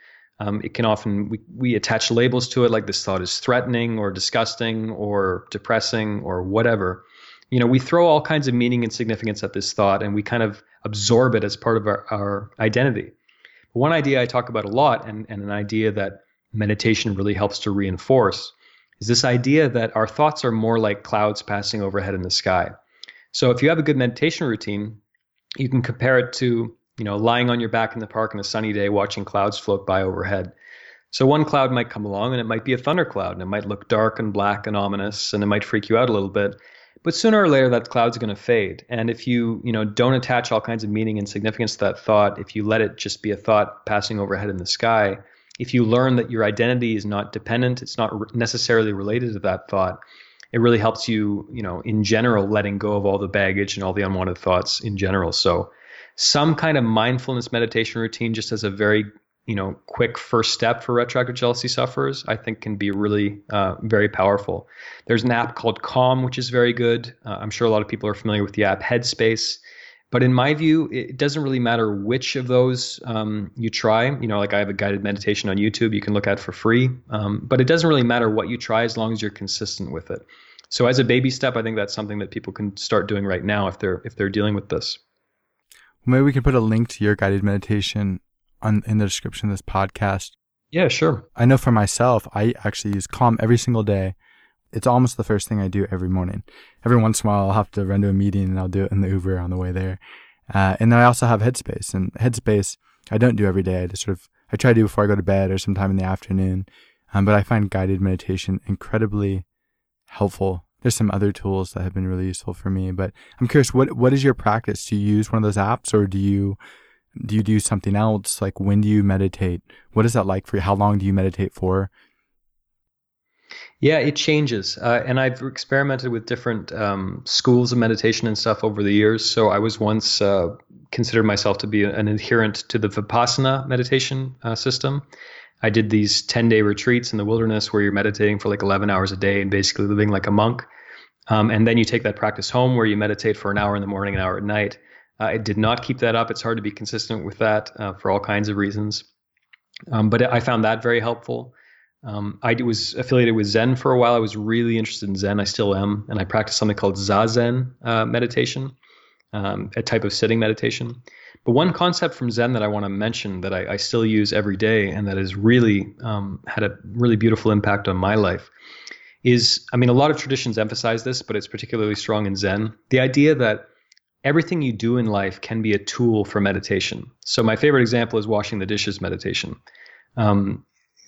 It can often, we attach labels to it, like this thought is threatening or disgusting or depressing or whatever. You know, we throw all kinds of meaning and significance at this thought, and we kind of absorb it as part of our identity. One idea I talk about a lot, and an idea that meditation really helps to reinforce, is this idea that our thoughts are more like clouds passing overhead in the sky. So if you have a good meditation routine, you can compare it to, you know, lying on your back in the park on a sunny day, watching clouds float by overhead. So one cloud might come along and it might be a thundercloud and it might look dark and black and ominous and it might freak you out a little bit. But sooner or later, that cloud's going to fade. And if you don't attach all kinds of meaning and significance to that thought, if you let it just be a thought passing overhead in the sky, if you learn that your identity is not dependent, it's not necessarily related to that thought, it really helps you, in general, letting go of all the baggage and all the unwanted thoughts in general. So some kind of mindfulness meditation routine, just as a very quick first step for retroactive jealousy sufferers, I think can be really very powerful. There's an app called Calm, which is very good. I'm sure a lot of people are familiar with the app Headspace. But in my view, it doesn't really matter which of those you try. Like I have a guided meditation on YouTube you can look at for free. But it doesn't really matter what you try as long as you're consistent with it. So as a baby step, I think that's something that people can start doing right now if they're dealing with this. Maybe we can put a link to your guided meditation in the description of this podcast. Yeah, sure. I know for myself, I actually use Calm every single day. It's almost the first thing I do every morning. Every once in a while, I'll have to run to a meeting and I'll do it in the Uber on the way there. And then I also have Headspace. And Headspace, I don't do every day. I try to do before I go to bed or sometime in the afternoon. But I find guided meditation incredibly helpful. There's some other tools that have been really useful for me. But I'm curious, what is your practice? Do you use one of those apps or do you do something else? Like, when do you meditate? What is that like for you? How long do you meditate for? Yeah, it changes. And I've experimented with different schools of meditation and stuff over the years. So I was once considered myself to be an adherent to the Vipassana meditation system. I did these 10-day retreats in the wilderness where you're meditating for like 11 hours a day and basically living like a monk. And then you take that practice home where you meditate for an hour in the morning, an hour at night. I did not keep that up. It's hard to be consistent with that for all kinds of reasons. But I found that very helpful. I was affiliated with Zen for a while. I was really interested in Zen. I still am. And I practice something called Zazen meditation, a type of sitting meditation. But one concept from Zen that I want to mention that I still use every day and that has really had a really beautiful impact on my life is, a lot of traditions emphasize this, but it's particularly strong in Zen. The idea that everything you do in life can be a tool for meditation. So my favorite example is washing the dishes meditation.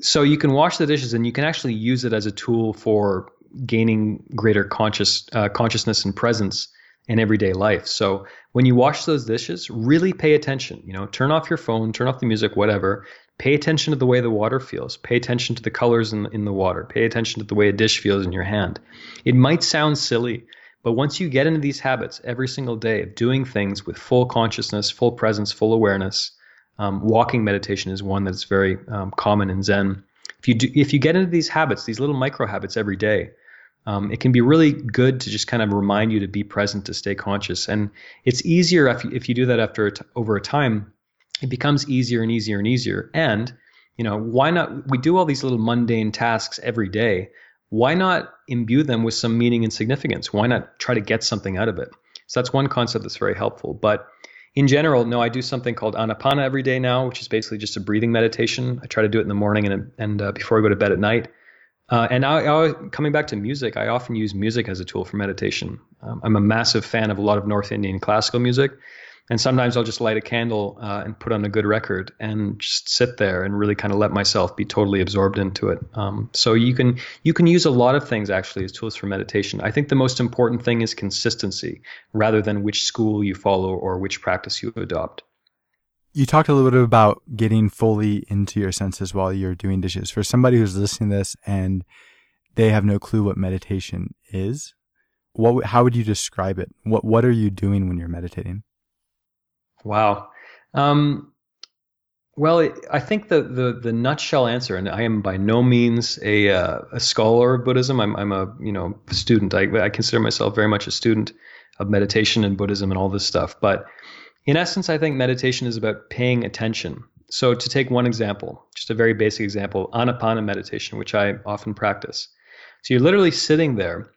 So you can wash the dishes and you can actually use it as a tool for gaining greater consciousness and presence in everyday life. So when you wash those dishes, really pay attention, turn off your phone, turn off the music, whatever, pay attention to the way the water feels, pay attention to the colors in the water, pay attention to the way a dish feels in your hand. It might sound silly, but once you get into these habits every single day of doing things with full consciousness, full presence, full awareness, walking meditation is one that's very common in Zen. If you get into these habits, these little micro habits every day, it can be really good to just kind of remind you to be present, to stay conscious. And it's easier if you do that over a time. It becomes easier and easier and easier. And why not? We do all these little mundane tasks every day. Why not imbue them with some meaning and significance? Why not try to get something out of it? So that's one concept that's very helpful. But in general, no, I do something called Anapana every day now, which is basically just a breathing meditation. I try to do it in the morning and before I go to bed at night. Coming back to music, I often use music as a tool for meditation. I'm a massive fan of a lot of North Indian classical music. And sometimes I'll just light a candle and put on a good record and just sit there and really kind of let myself be totally absorbed into it. So you can use a lot of things actually as tools for meditation. I think the most important thing is consistency rather than which school you follow or which practice you adopt. You talked a little bit about getting fully into your senses while you're doing dishes. For somebody who's listening to this and they have no clue what meditation is, how would you describe it? What are you doing when you're meditating? Wow. I think the nutshell answer, and I am by no means a scholar of Buddhism. I'm a student. I consider myself very much a student of meditation and Buddhism and all this stuff. But in essence, I think meditation is about paying attention. So to take one example, just a very basic example, Anapana meditation, which I often practice. So you're literally sitting there,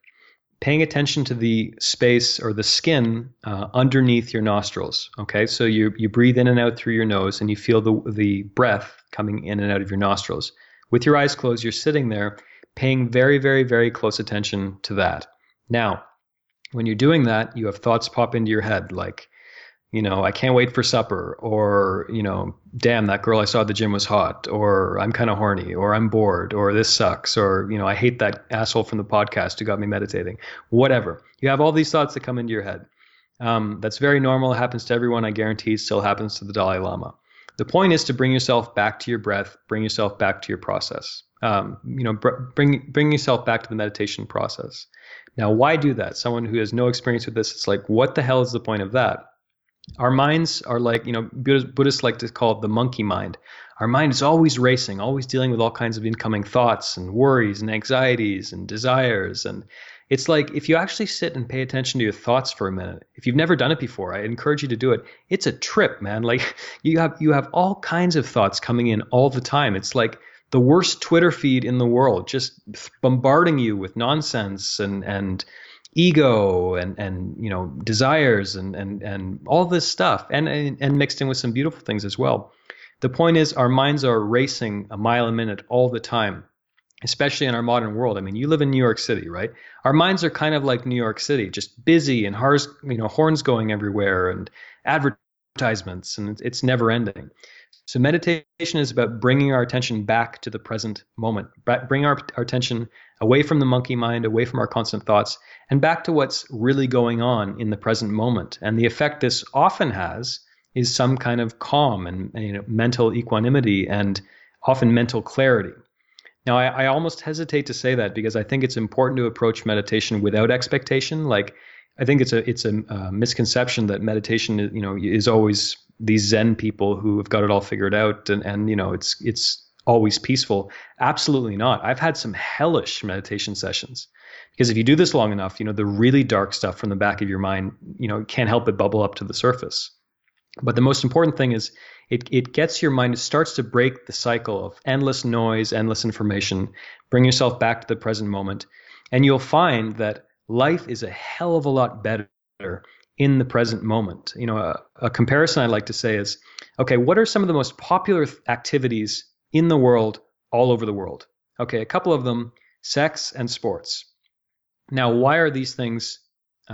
paying attention to the space or the skin underneath your nostrils. Okay, so you breathe in and out through your nose and you feel the breath coming in and out of your nostrils. With your eyes closed, you're sitting there paying very, very, very close attention to that. Now, when you're doing that, you have thoughts pop into your head like, you know, I can't wait for supper, or, you know, damn, that girl I saw at the gym was hot, or I'm kind of horny, or I'm bored, or this sucks, or, you know, I hate that asshole from the podcast who got me meditating, whatever. You have all these thoughts that come into your head. That's very normal. It happens to everyone. I guarantee it still happens to the Dalai Lama. The point is to bring yourself back to your breath, bring yourself back to your process. You know, bring yourself back to the meditation process. Now, why do that? Someone who has no experience with this, it's like, what the hell is the point of that? Our minds are like, you know, Buddhists like to call it the monkey mind. Our mind is always racing, always dealing with all kinds of incoming thoughts and worries and anxieties and desires. And it's like, if you actually sit and pay attention to your thoughts for a minute, if you've never done it before, I encourage you to do it. It's a trip, man. Like you have all kinds of thoughts coming in all the time. It's like the worst Twitter feed in the world, just bombarding you with nonsense and ego and you know, desires and all this stuff, and mixed in with some beautiful things as well. The point is, our minds are racing a mile a minute all the time, especially in our modern world. I mean, you live in New York City, right? Our minds are kind of like New York City, just busy and horns going everywhere and advertisements, and it's never ending. So meditation is about bringing our attention back to the present moment, bring our attention away from the monkey mind, away from our constant thoughts, and back to what's really going on in the present moment. And the effect this often has is some kind of calm and you know, mental equanimity and often mental clarity. Now, I almost hesitate to say that because I think it's important to approach meditation without expectation. Like, I think it's a misconception that meditation, you know, is always these Zen people who have got it all figured out and you know, it's always peaceful. Absolutely not. I've had some hellish meditation sessions because if you do this long enough, you know, the really dark stuff from the back of your mind, you know, can't help but bubble up to the surface. But the most important thing is it gets your mind, it starts to break the cycle of endless noise, endless information, bring yourself back to the present moment. And you'll find that life is a hell of a lot better in the present moment. You know, a comparison I like to say is, okay, what are some of the most popular activities in the world, all over the world? Okay, a couple of them, sex and sports. Now, why are these things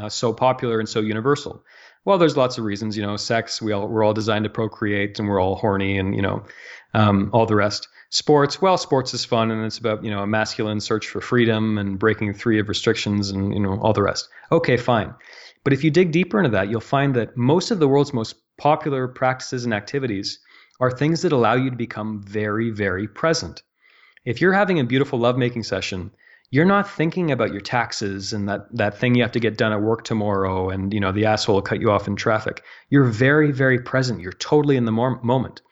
so popular and so universal? Well, there's lots of reasons. You know, sex, we're all designed to procreate and we're all horny and, you know, all the rest. Sports, well, sports is fun and it's about, you know, a masculine search for freedom and breaking free of restrictions and, you know, all the rest. Okay, fine. But if you dig deeper into that, you'll find that most of the world's most popular practices and activities are things that allow you to become very, very present. If you're having a beautiful lovemaking session, you're not thinking about your taxes and that thing you have to get done at work tomorrow and, you know, the asshole will cut you off in traffic. You're very, very present. You're totally in the moment.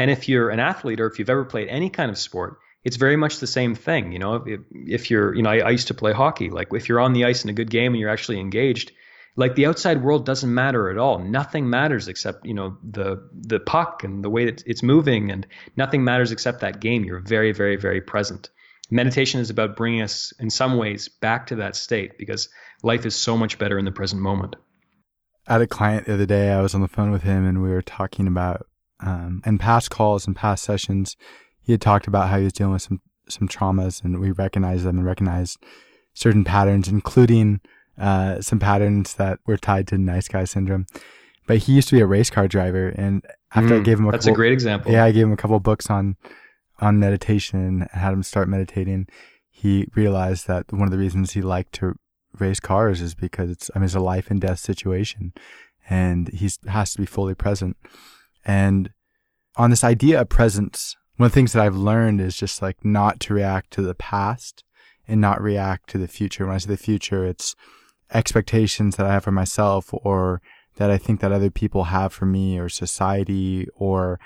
And if you're an athlete or if you've ever played any kind of sport, it's very much the same thing. You know, if you're, you know, I used to play hockey. Like if you're on the ice in a good game and you're actually engaged, like the outside world doesn't matter at all. Nothing matters except, you know, the puck and the way that it's moving, and nothing matters except that game. You're very, very, very present. Meditation is about bringing us in some ways back to that state because life is so much better in the present moment. I had a client the other day, I was on the phone with him and we were talking about, in past calls and past sessions, he had talked about how he was dealing with some traumas, and we recognized them and recognized certain patterns, including some patterns that were tied to nice guy syndrome. But he used to be a race car driver, and after I gave him a great example. Yeah, I gave him a couple of books on meditation and had him start meditating. He realized that one of the reasons he liked to race cars is because it's a life and death situation, and he has to be fully present. And on this idea of presence, one of the things that I've learned is just like not to react to the past and not react to the future. When I say the future, it's expectations that I have for myself or that I think that other people have for me or society or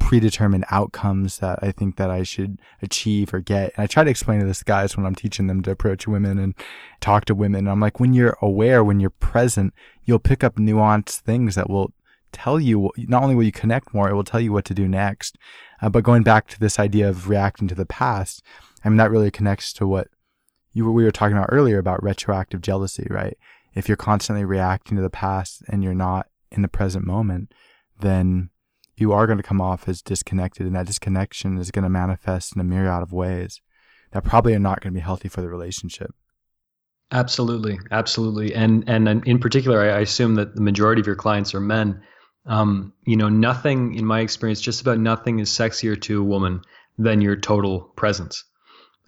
predetermined outcomes that I think that I should achieve or get. And I try to explain to this guys when I'm teaching them to approach women and talk to women. And I'm like, when you're aware, when you're present, you'll pick up nuanced things that will tell you, not only will you connect more, it will tell you what to do next. But going back to this idea of reacting to the past, I mean, that really connects to what we were talking about earlier about retroactive jealousy, right? If you're constantly reacting to the past and you're not in the present moment, then you are going to come off as disconnected, and that disconnection is going to manifest in a myriad of ways that probably are not going to be healthy for the relationship. Absolutely. Absolutely. And in particular, I assume that the majority of your clients are men. Nothing in my experience, just about nothing is sexier to a woman than your total presence.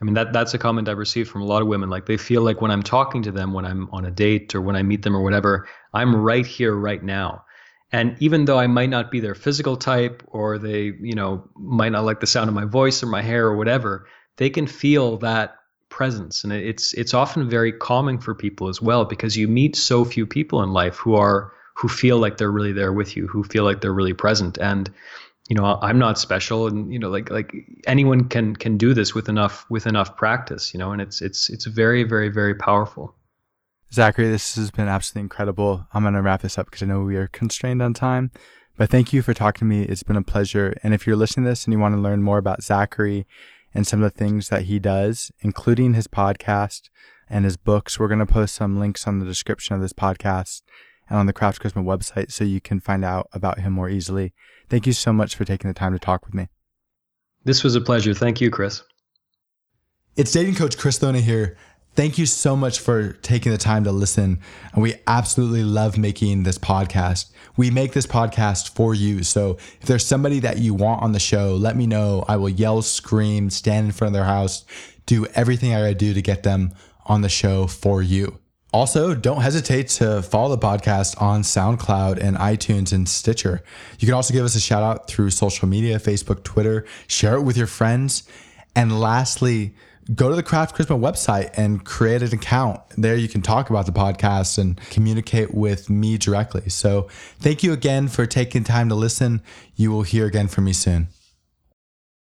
I mean, that's a comment I've received from a lot of women. Like, they feel like when I'm talking to them, when I'm on a date or when I meet them or whatever, I'm right here, right now. And even though I might not be their physical type, or they, might not like the sound of my voice or my hair or whatever, they can feel that presence. And it's often very calming for people as well, because you meet so few people in life who feel like they're really there with you, who feel like they're really present. And, I'm not special, and, like anyone can do this with enough practice, and it's very, very, very powerful. Zachary, this has been absolutely incredible. I'm going to wrap this up because I know we are constrained on time, but thank you for talking to me. It's been a pleasure. And if you're listening to this and you want to learn more about Zachary and some of the things that he does, including his podcast and his books, we're going to post some links on the description of this podcast and on the Craft Charisma website so you can find out about him more easily. Thank you so much for taking the time to talk with me. This was a pleasure. Thank you, Chris. It's dating coach Chris Luna here. Thank you so much for taking the time to listen. And we absolutely love making this podcast. We make this podcast for you. So if there's somebody that you want on the show, let me know. I will yell, scream, stand in front of their house, do everything I do to get them on the show for you. Also, don't hesitate to follow the podcast on SoundCloud and iTunes and Stitcher. You can also give us a shout out through social media, Facebook, Twitter, share it with your friends. And lastly, go to the Craft Charisma website and create an account. There you can talk about the podcast and communicate with me directly. So thank you again for taking time to listen. You will hear again from me soon.